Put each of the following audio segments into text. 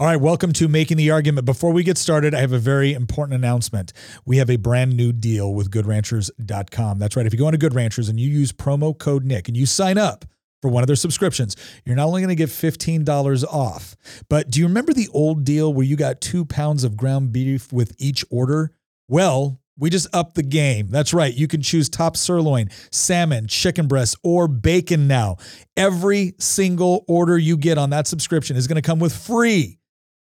All right, welcome to Making the Argument. Before we get started, I have a very important announcement. We have a brand new deal with GoodRanchers.com. That's right. If you go on to GoodRanchers and you use promo code Nick and you sign up for one of their subscriptions, you're not only going to get $15 off, but do you remember the old deal where you got 2 pounds of ground beef with each order? Well, we just upped the game. That's right. You can choose top sirloin, salmon, chicken breast, or bacon now. Every single order you get on that subscription is going to come with free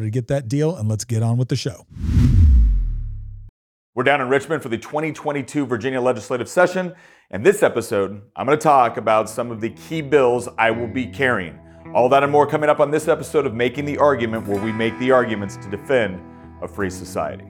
to get that deal, and let's get on with the show. We're down in Richmond for the 2022 Virginia legislative session, and this episode, I'm going to talk about some of the key bills I will be carrying. All that and more coming up on this episode of Making the Argument, where we make the arguments to defend a free society.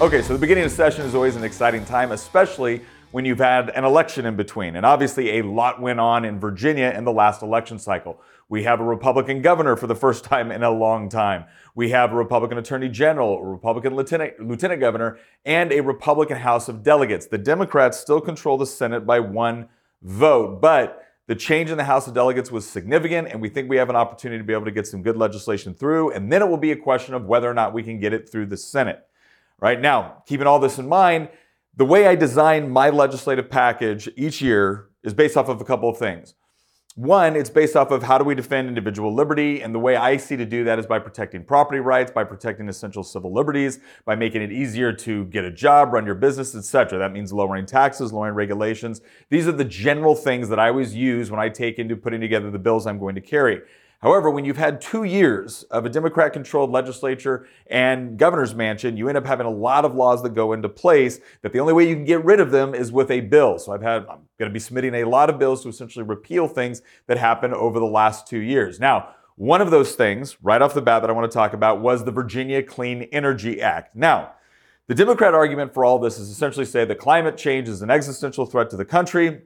Okay, so the beginning of the session is always an exciting time, especially when you've had an election in between. And obviously a lot went on in Virginia in the last election cycle. We have a Republican governor for the first time in a long time. We have a Republican attorney general, a Republican lieutenant governor, and a Republican House of Delegates. The Democrats still control the Senate by one vote, but the change in the House of Delegates was significant, and we think we have an opportunity to be able to get some good legislation through, and then it will be a question of whether or not we can get it through the Senate. Right now, keeping all this in mind, the way I design my legislative package each year is based off of a couple of things. One, it's based off of how do we defend individual liberty, and the way I see to do that is by protecting property rights, by protecting essential civil liberties, by making it easier to get a job, run your business, etc. That means lowering taxes, lowering regulations. These are the general things that I always use when I take into putting together the bills I'm going to carry. However, when you've had 2 years of a Democrat-controlled legislature and governor's mansion, you end up having a lot of laws that go into place that the only way you can get rid of them is with a bill. So I'm going to be submitting a lot of bills to essentially repeal things that happened over the last 2 years. Now, one of those things right off the bat that I want to talk about was the Virginia Clean Energy Act. Now, the Democrat argument for all this is essentially say that climate change is an existential threat to the country.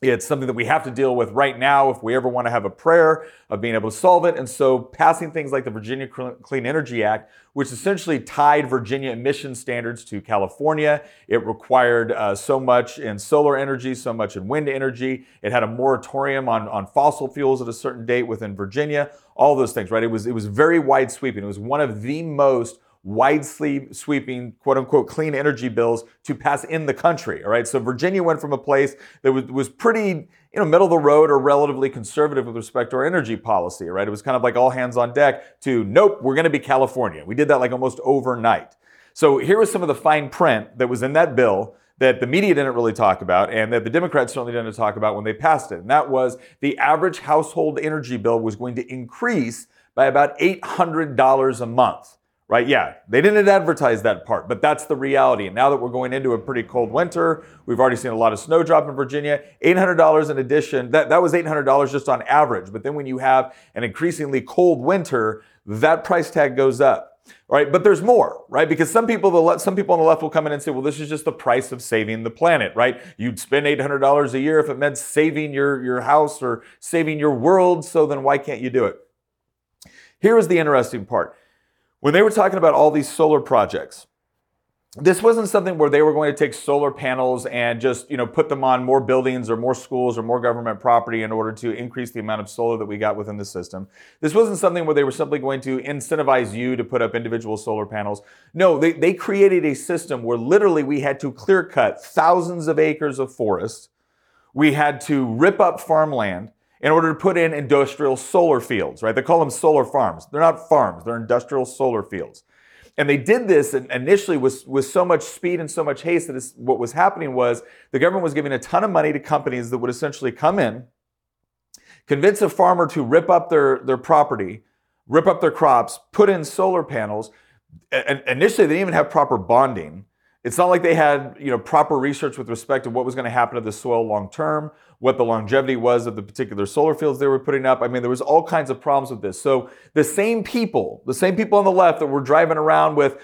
It's something that we have to deal with right now if we ever want to have a prayer of being able to solve it. And so passing things like the Virginia Clean Energy Act, which essentially tied Virginia emission standards to California. It required so much in solar energy, so much in wind energy. It had a moratorium on fossil fuels at a certain date within Virginia. All those things, right? It was very wide sweeping. It was one of the most wide sweeping, quote unquote, clean energy bills to pass in the country. All right. So Virginia went from a place that was pretty, middle of the road or relatively conservative with respect to our energy policy. Right. It was kind of like all hands on deck to nope, we're going to be California. We did that like almost overnight. So here was some of the fine print that was in that bill that the media didn't really talk about and that the Democrats certainly didn't talk about when they passed it. And that was the average household energy bill was going to increase by about $800 a month. Right? Yeah, they didn't advertise that part, but that's the reality. And now that we're going into a pretty cold winter, we've already seen a lot of snow drop in Virginia. $800 in addition, that was $800 just on average. But then when you have an increasingly cold winter, that price tag goes up. All right, but there's more, right? Because some people on the left will come in and say, well, this is just the price of saving the planet, right? You'd spend $800 a year if it meant saving your house or saving your world, so then why can't you do it? Here is the interesting part. When they were talking about all these solar projects, this wasn't something where they were going to take solar panels and just, put them on more buildings or more schools or more government property in order to increase the amount of solar that we got within the system. This wasn't something where they were simply going to incentivize you to put up individual solar panels. No, they created a system where literally we had to clear cut thousands of acres of forest. We had to rip up farmland in order to put in industrial solar fields, right? They call them solar farms. They're not farms, they're industrial solar fields. And they did this initially with so much speed and so much haste that what was happening was the government was giving a ton of money to companies that would essentially come in, convince a farmer to rip up their property, rip up their crops, put in solar panels. Initially, they didn't even have proper bonding. It's not like they had, proper research with respect to what was going to happen to the soil long term, what the longevity was of the particular solar fields they were putting up. I mean, there was all kinds of problems with this. So the same people on the left that were driving around with,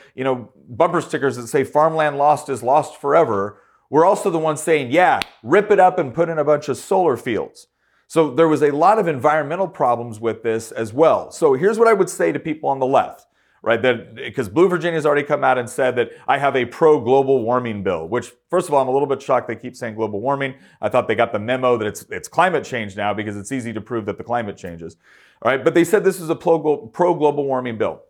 bumper stickers that say farmland lost is lost forever, were also the ones saying, yeah, rip it up and put in a bunch of solar fields. So there was a lot of environmental problems with this as well. So here's what I would say to people on the left. Right, that because Blue Virginia has already come out and said that I have a pro-global warming bill, which, first of all, I'm a little bit shocked they keep saying global warming. I thought they got the memo that it's climate change now because it's easy to prove that the climate changes. All right, but they said this is a pro-global warming bill.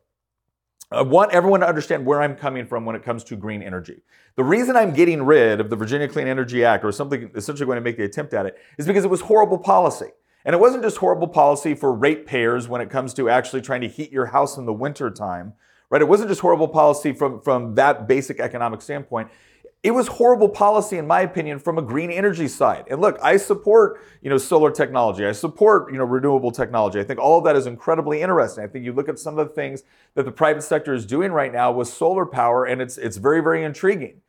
I want everyone to understand where I'm coming from when it comes to green energy. The reason I'm getting rid of the Virginia Clean Energy Act, or something essentially going to make the attempt at it, is because it was horrible policy. And it wasn't just horrible policy for ratepayers when it comes to actually trying to heat your house in the winter time, right? It wasn't just horrible policy from that basic economic standpoint. It was horrible policy, in my opinion, from a green energy side. And look, I support, solar technology. I support, renewable technology. I think all of that is incredibly interesting. I think you look at some of the things that the private sector is doing right now with solar power, and it's very, very intriguing.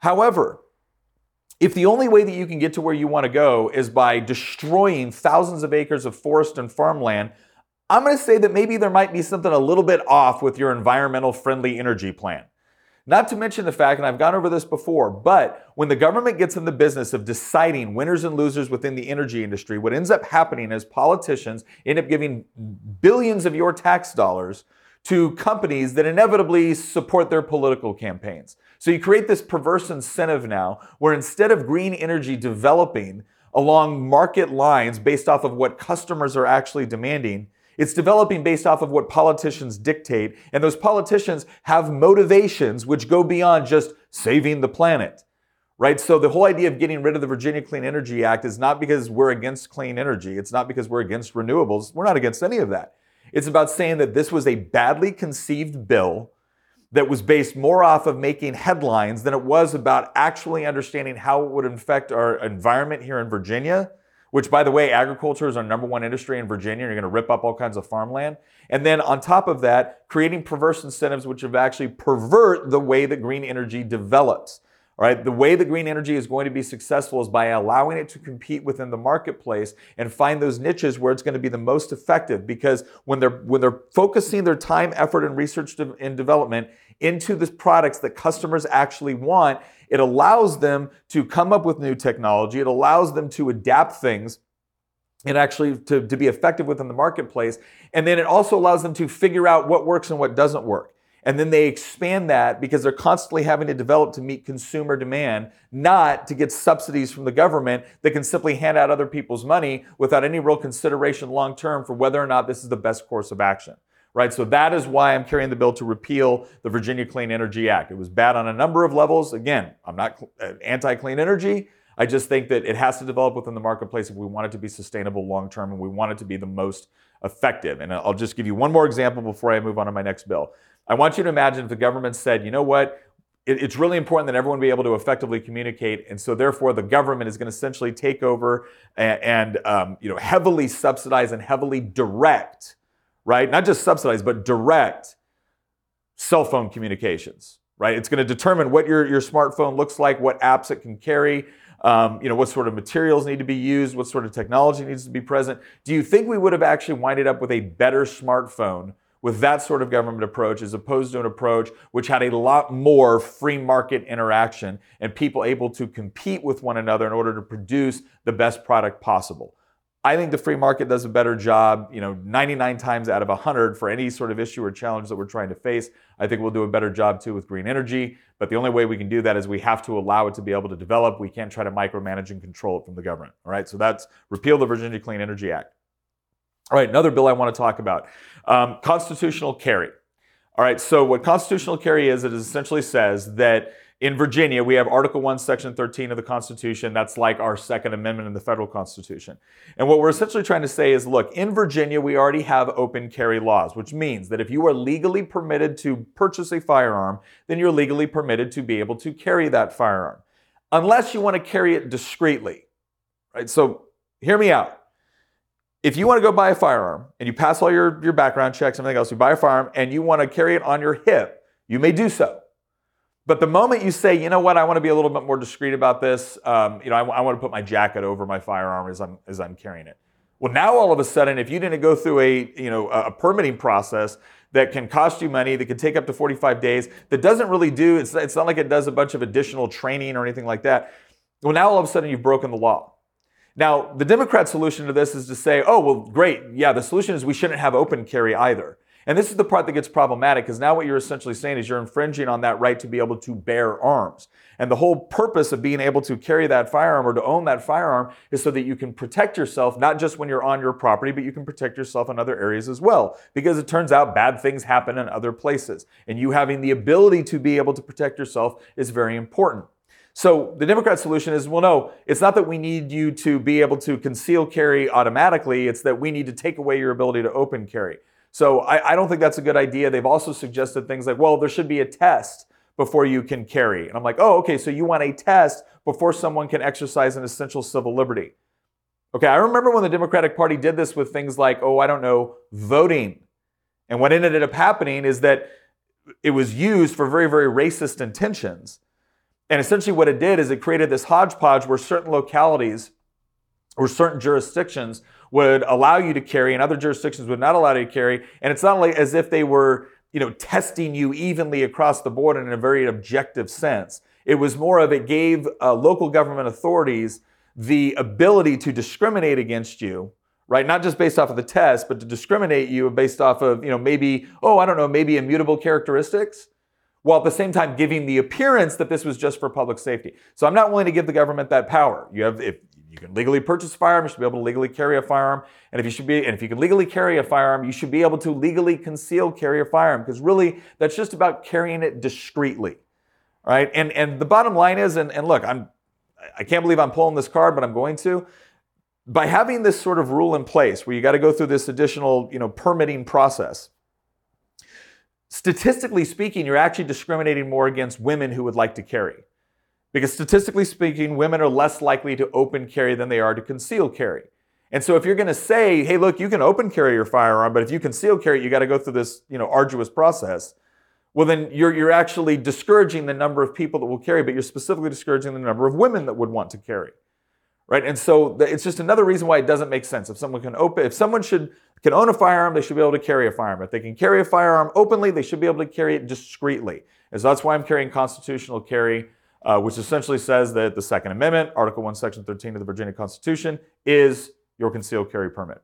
However, if the only way that you can get to where you want to go is by destroying thousands of acres of forest and farmland, I'm going to say that maybe there might be something a little bit off with your environmental friendly energy plan. Not to mention the fact, and I've gone over this before, but when the government gets in the business of deciding winners and losers within the energy industry, what ends up happening is politicians end up giving billions of your tax dollars to companies that inevitably support their political campaigns. So you create this perverse incentive now where instead of green energy developing along market lines based off of what customers are actually demanding, it's developing based off of what politicians dictate. And those politicians have motivations which go beyond just saving the planet, right? So the whole idea of getting rid of the Virginia Clean Energy Act is not because we're against clean energy. It's not because we're against renewables. We're not against any of that. It's about saying that this was a badly conceived bill that was based more off of making headlines than it was about actually understanding how it would affect our environment here in Virginia, which, by the way, agriculture is our number one industry in Virginia. You're going to rip up all kinds of farmland. And then on top of that, creating perverse incentives which have actually pervert the way that green energy develops. All right, the way that green energy is going to be successful is by allowing it to compete within the marketplace and find those niches where it's going to be the most effective. Because when they're focusing their time, effort, and research and development into the products that customers actually want, it allows them to come up with new technology. It allows them to adapt things and actually to be effective within the marketplace. And then it also allows them to figure out what works and what doesn't work. And then they expand that because they're constantly having to develop to meet consumer demand, not to get subsidies from the government that can simply hand out other people's money without any real consideration long term for whether or not this is the best course of action. Right? So that is why I'm carrying the bill to repeal the Virginia Clean Energy Act. It was bad on a number of levels. Again, I'm not anti-clean energy. I just think that it has to develop within the marketplace if we want it to be sustainable long term and we want it to be the most effective. And I'll just give you one more example before I move on to my next bill. I want you to imagine if the government said, you know what, it's really important that everyone be able to effectively communicate, and so therefore the government is going to essentially take over and heavily subsidize and heavily direct, right? Not just subsidize, but direct cell phone communications, right? It's going to determine what your smartphone looks like, what apps it can carry, what sort of materials need to be used, what sort of technology needs to be present. Do you think we would have actually winded up with a better smartphone with that sort of government approach as opposed to an approach which had a lot more free market interaction and people able to compete with one another in order to produce the best product possible? I think the free market does a better job, 99 times out of 100 for any sort of issue or challenge that we're trying to face. I think we'll do a better job too with green energy, but the only way we can do that is we have to allow it to be able to develop. We can't try to micromanage and control it from the government, all right? So that's repeal the Virginia Clean Energy Act. All right, another bill I want to talk about, constitutional carry. All right, so what constitutional carry is, it essentially says that in Virginia, we have Article 1, Section 13 of the Constitution. That's like our Second Amendment in the federal Constitution. And what we're essentially trying to say is, look, in Virginia, we already have open carry laws, which means that if you are legally permitted to purchase a firearm, then you're legally permitted to be able to carry that firearm, unless you want to carry it discreetly. Right? So hear me out. If you want to go buy a firearm and you pass all your background checks and everything else, you buy a firearm and you want to carry it on your hip, you may do so. But the moment you say, you know what, I want to be a little bit more discreet about this, I want to put my jacket over my firearm as I'm carrying it. Well, now all of a sudden, if you didn't go through a permitting process that can cost you money, that can take up to 45 days, that doesn't really do, it's not like it does a bunch of additional training or anything like that. Well, now all of a sudden you've broken the law. Now, the Democrat solution to this is to say, oh, well, great, yeah, the solution is we shouldn't have open carry either. And this is the part that gets problematic, because now what you're essentially saying is you're infringing on that right to be able to bear arms. And the whole purpose of being able to carry that firearm or to own that firearm is so that you can protect yourself, not just when you're on your property, but you can protect yourself in other areas as well. Because it turns out bad things happen in other places. And you having the ability to be able to protect yourself is very important. So the Democrat solution is, well, no, it's not that we need you to be able to conceal carry automatically. It's that we need to take away your ability to open carry. So I don't think that's a good idea. They've also suggested things like, well, there should be a test before you can carry. And I'm like, oh, okay, so you want a test before someone can exercise an essential civil liberty. Okay, I remember when the Democratic Party did this with things like, oh, I don't know, voting. And what ended up happening is that it was used for very, very racist intentions. And essentially what it did is it created this hodgepodge where certain localities or certain jurisdictions would allow you to carry and other jurisdictions would not allow you to carry. And it's not like as if they were, testing you evenly across the board in a very objective sense. It was more of it gave local government authorities the ability to discriminate against you, right? Not just based off of the test, but to discriminate you based off of, maybe immutable characteristics, while at the same time giving the appearance that this was just for public safety. So I'm not willing to give the government that power. If you can legally purchase a firearm, you should be able to legally carry a firearm. And if you can legally carry a firearm, you should be able to legally conceal carry a firearm, because really that's just about carrying it discreetly, right? And the bottom line is, and look, I can't believe I'm pulling this card, but I'm going to. By having this sort of rule in place where you got to go through this additional, permitting process, statistically speaking, you're actually discriminating more against women who would like to carry. Because statistically speaking, women are less likely to open carry than they are to conceal carry. And so if you're going to say, hey, look, you can open carry your firearm, but if you conceal carry, you got to go through this, arduous process. Well, then you're actually discouraging the number of people that will carry, but you're specifically discouraging the number of women that would want to carry. Right? And so it's just another reason why it doesn't make sense. If someone can own a firearm, they should be able to carry a firearm. If they can carry a firearm openly, they should be able to carry it discreetly. And so that's why I'm carrying constitutional carry, which essentially says that the Second Amendment, Article 1, Section 13 of the Virginia Constitution, is your concealed carry permit.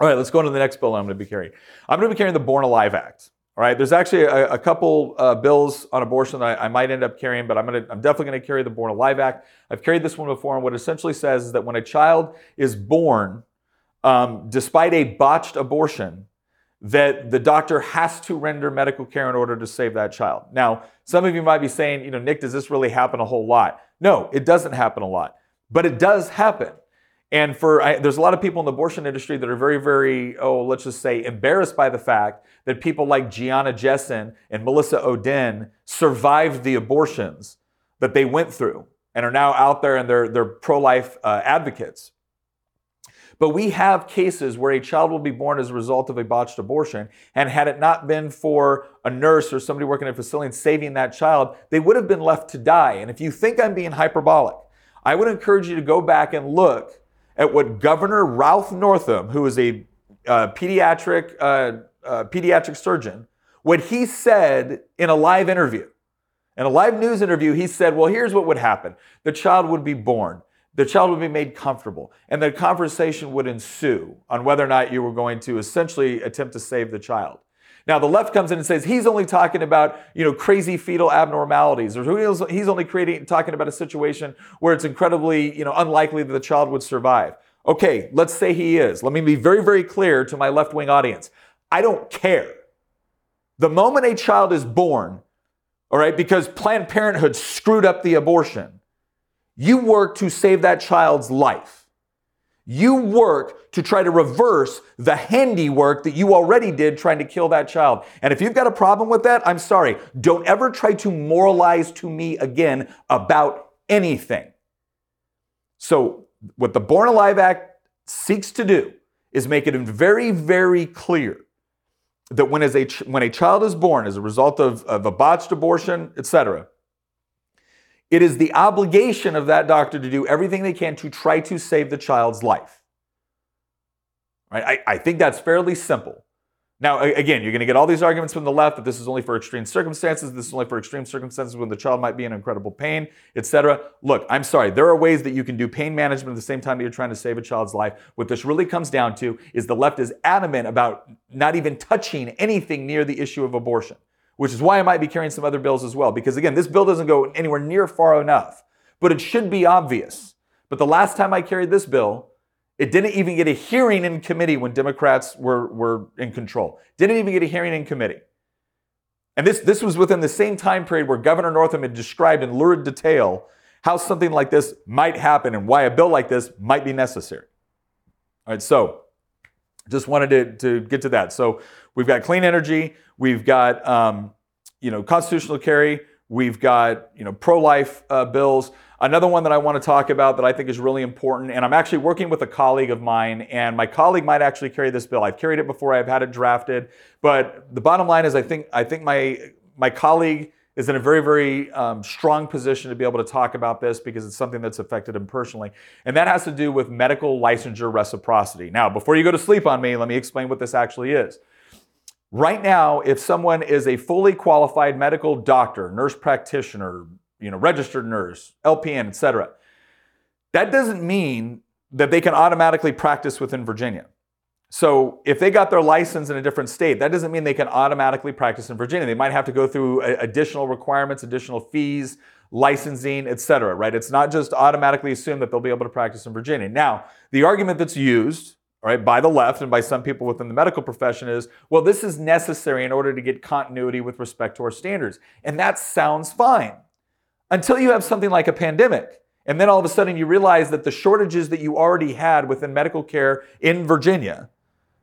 All right, let's go on to the next bill I'm going to be carrying. I'm going to be carrying the Born Alive Act. All right, there's actually a couple bills on abortion that I might end up carrying, but I'm definitely going to carry the Born Alive Act. I've carried this one before, and what it essentially says is that when a child is born, despite a botched abortion, that the doctor has to render medical care in order to save that child. Now, some of you might be saying, Nick, does this really happen a whole lot? No, it doesn't happen a lot, but it does happen. And there's a lot of people in the abortion industry that are very, very, let's just say, embarrassed by the fact that people like Gianna Jessen and Melissa Oden survived the abortions that they went through and are now out there and they're pro-life advocates. But we have cases where a child will be born as a result of a botched abortion, and had it not been for a nurse or somebody working in a facility and saving that child, they would have been left to die. And if you think I'm being hyperbolic, I would encourage you to go back and look at what Governor Ralph Northam, who is a pediatric surgeon, what he said in a live interview. In a live news interview, he said, well, here's what would happen. The child would be born. The child would be made comfortable. And the conversation would ensue on whether or not you were going to essentially attempt to save the child. Now, the left comes in and says, he's only talking about, crazy fetal abnormalities, or he's only talking about a situation where it's incredibly, unlikely that the child would survive. Okay, let's say he is. Let me be very, very clear to my left-wing audience. I don't care. The moment a child is born, all right, because Planned Parenthood screwed up the abortion, you work to save that child's life. You work to try to reverse the handiwork that you already did trying to kill that child. And if you've got a problem with that, I'm sorry. Don't ever try to moralize to me again about anything. So what the Born Alive Act seeks to do is make it very, very clear that when a child is born as a result of a botched abortion, etc., it is the obligation of that doctor to do everything they can to try to save the child's life. Right? I think that's fairly simple. Now, again, you're going to get all these arguments from the left that this is only for extreme circumstances, this is only for extreme circumstances when the child might be in incredible pain, etc. Look, I'm sorry, there are ways that you can do pain management at the same time that you're trying to save a child's life. What this really comes down to is the left is adamant about not even touching anything near the issue of abortion, which is why I might be carrying some other bills as well. Because again, this bill doesn't go anywhere near far enough, but it should be obvious. But the last time I carried this bill, it didn't even get a hearing in committee when Democrats were in control. Didn't even get a hearing in committee. And this was within the same time period where Governor Northam had described in lurid detail how something like this might happen and why a bill like this might be necessary. All right, so just wanted to get to that. So we've got clean energy, we've got constitutional carry, we've got pro-life bills. Another one that I want to talk about that I think is really important, and I'm actually working with a colleague of mine, and my colleague might actually carry this bill. I've carried it before, I've had it drafted, but the bottom line is I think my colleague is in a very, very strong position to be able to talk about this because it's something that's affected him personally. And that has to do with medical licensure reciprocity. Now, before you go to sleep on me, let me explain what this actually is. Right now, if someone is a fully qualified medical doctor, nurse practitioner, registered nurse, LPN, etc., that doesn't mean that they can automatically practice within Virginia. So if they got their license in a different state, that doesn't mean they can automatically practice in Virginia. They might have to go through additional requirements, additional fees, licensing, etc., right? It's not just automatically assumed that they'll be able to practice in Virginia. Now, the argument that's used, all right, by the left and by some people within the medical profession is, well, this is necessary in order to get continuity with respect to our standards. And that sounds fine. Until you have something like a pandemic. And then all of a sudden you realize that the shortages that you already had within medical care in Virginia,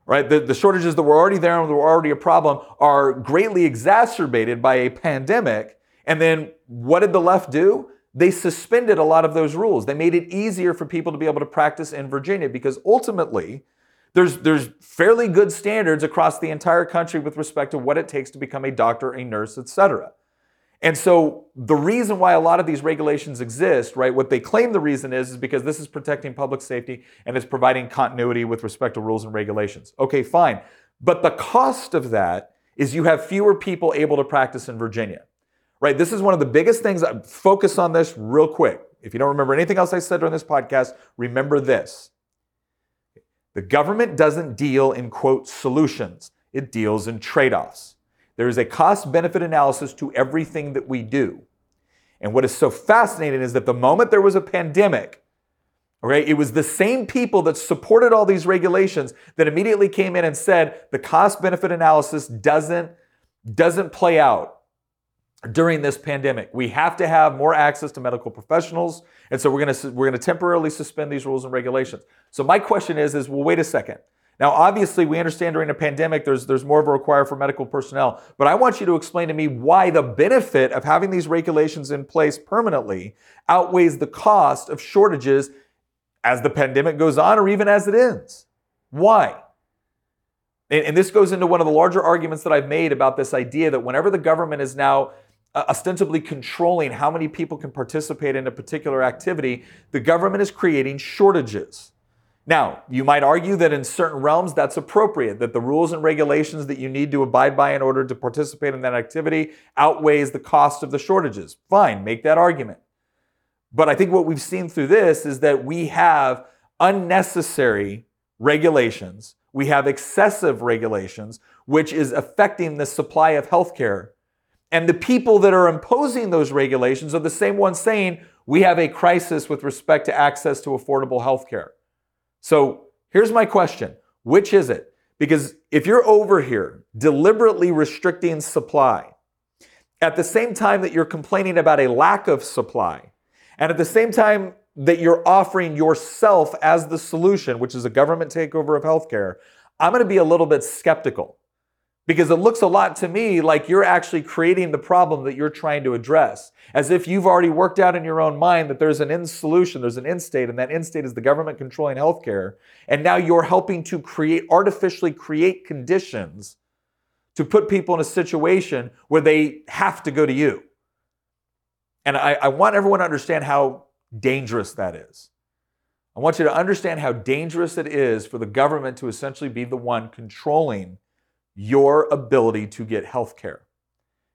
right, the shortages that were already there and were already a problem are greatly exacerbated by a pandemic. And then what did the left do? They suspended a lot of those rules. They made it easier for people to be able to practice in Virginia because ultimately there's fairly good standards across the entire country with respect to what it takes to become a doctor, a nurse, etc. And so the reason why a lot of these regulations exist, right, what they claim the reason is because this is protecting public safety and it's providing continuity with respect to rules and regulations. Okay, fine. But the cost of that is you have fewer people able to practice in Virginia, right? This is one of the biggest things. Focus on this real quick. If you don't remember anything else I said during this podcast, remember this. The government doesn't deal in, quote, solutions. It deals in trade-offs. There is a cost-benefit analysis to everything that we do. And what is so fascinating is that the moment there was a pandemic, okay, it was the same people that supported all these regulations that immediately came in and said the cost-benefit analysis doesn't play out during this pandemic. We have to have more access to medical professionals, and so we're going to temporarily suspend these rules and regulations. So my question is well, wait a second. Now, obviously, we understand during a pandemic, there's more of a requirement for medical personnel, but I want you to explain to me why the benefit of having these regulations in place permanently outweighs the cost of shortages as the pandemic goes on or even as it ends. Why? And this goes into one of the larger arguments that I've made about this idea that whenever the government is now ostensibly controlling how many people can participate in a particular activity, the government is creating shortages. Now, you might argue that in certain realms that's appropriate, that the rules and regulations that you need to abide by in order to participate in that activity outweighs the cost of the shortages. Fine, make that argument. But I think what we've seen through this is that we have unnecessary regulations, we have excessive regulations, which is affecting the supply of healthcare. And the people that are imposing those regulations are the same ones saying, we have a crisis with respect to access to affordable healthcare. So here's my question, which is it? Because if you're over here deliberately restricting supply, at the same time that you're complaining about a lack of supply, and at the same time that you're offering yourself as the solution, which is a government takeover of healthcare, I'm going to be a little bit skeptical because it looks a lot to me like you're actually creating the problem that you're trying to address, as if you've already worked out in your own mind that there's an end solution, there's an end state, and that end state is the government controlling healthcare. And now you're helping to artificially create conditions to put people in a situation where they have to go to you. And I want everyone to understand how dangerous that is. I want you to understand how dangerous it is for the government to essentially be the one controlling your ability to get health care.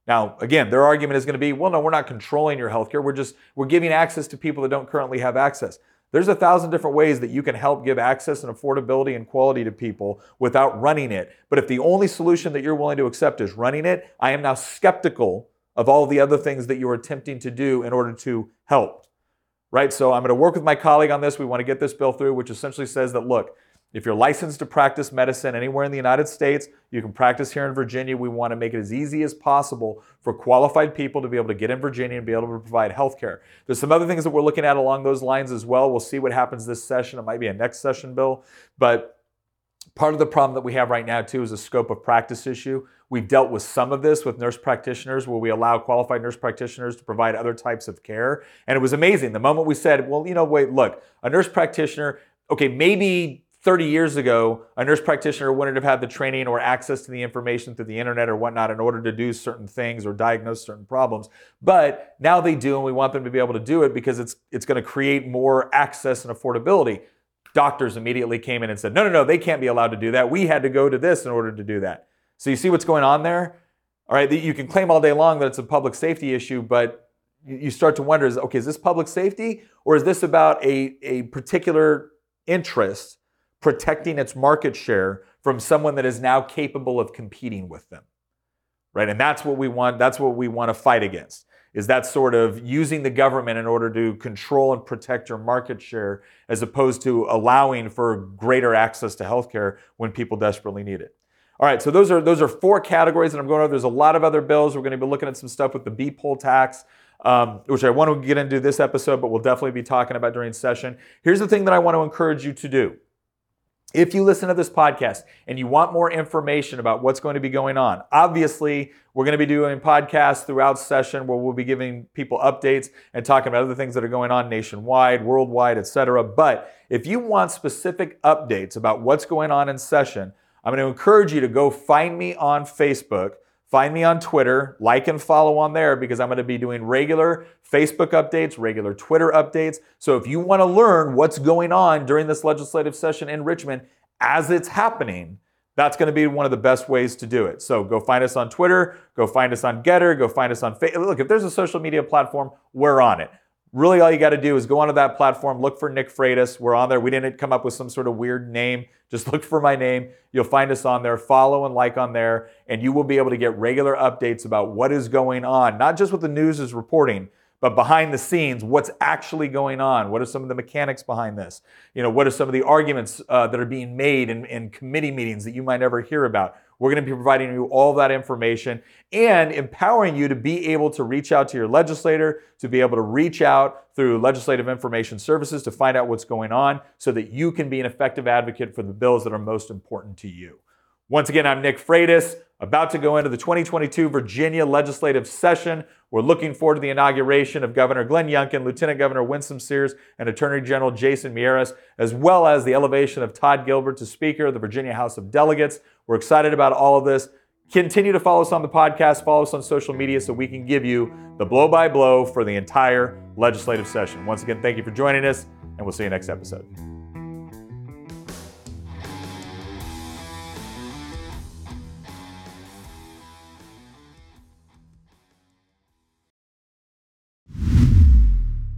Now, again, their argument is going to be, well, no, we're not controlling your health care. We're giving access to people that don't currently have access. There's 1,000 different ways that you can help give access and affordability and quality to people without running it. But if the only solution that you're willing to accept is running it, I am now skeptical of all the other things that you're attempting to do in order to help, right? So I'm going to work with my colleague on this. We want to get this bill through, which essentially says that, look, if you're licensed to practice medicine anywhere in the United States, you can practice here in Virginia. We want to make it as easy as possible for qualified people to be able to get in Virginia and be able to provide health care. There's some other things that we're looking at along those lines as well. We'll see what happens this session. It might be a next session bill. But part of the problem that we have right now, too, is a scope of practice issue. We've dealt with some of this with nurse practitioners, where we allow qualified nurse practitioners to provide other types of care. And it was amazing. The moment we said, well, you know, wait, look, a nurse practitioner, okay, maybe 30 years ago, a nurse practitioner wouldn't have had the training or access to the information through the internet or whatnot in order to do certain things or diagnose certain problems. But now they do, and we want them to be able to do it because it's going to create more access and affordability. Doctors immediately came in and said, no, they can't be allowed to do that. We had to go to this in order to do that. So you see what's going on there? All right, you can claim all day long that it's a public safety issue, but you start to wonder, is this public safety, or is this about a particular interest protecting its market share from someone that is now capable of competing with them, right? And that's what we want. That's what we want to fight against, is that sort of using the government in order to control and protect your market share, as opposed to allowing for greater access to healthcare when people desperately need it. All right, so those are four categories that I'm going over. There's a lot of other bills. We're going to be looking at some stuff with the B-poll tax, which I want to get into this episode, but we'll definitely be talking about during session. Here's the thing that I want to encourage you to do. If you listen to this podcast and you want more information about what's going to be going on, obviously we're going to be doing podcasts throughout session where we'll be giving people updates and talking about other things that are going on nationwide, worldwide, etc. But if you want specific updates about what's going on in session, I'm going to encourage you to go find me on Facebook, find me on Twitter, like and follow on there, because I'm going to be doing regular Facebook updates, regular Twitter updates. So if you want to learn what's going on during this legislative session in Richmond as it's happening, that's going to be one of the best ways to do it. So go find us on Twitter, go find us on Getter, go find us on Facebook. Look, if there's a social media platform, we're on it. Really, all you got to do is go onto that platform, look for Nick Freitas. We're on there. We didn't come up with some sort of weird name. Just look for my name. You'll find us on there. Follow and like on there, and you will be able to get regular updates about what is going on, not just what the news is reporting, but behind the scenes, what's actually going on. What are some of the mechanics behind this? You know, what are some of the arguments that are being made in committee meetings that you might never hear about? We're going to be providing you all that information and empowering you to be able to reach out to your legislator, to be able to reach out through legislative information services to find out what's going on so that you can be an effective advocate for the bills that are most important to you. Once again, I'm Nick Freitas, about to go into the 2022 Virginia legislative session. We're looking forward to the inauguration of Governor Glenn Youngkin, Lieutenant Governor Winsome Sears, and Attorney General Jason Miyares, as well as the elevation of Todd Gilbert to Speaker of the Virginia House of Delegates. We're excited about all of this. Continue to follow us on the podcast, follow us on social media so we can give you the blow-by-blow for the entire legislative session. Once again, thank you for joining us, and we'll see you next episode.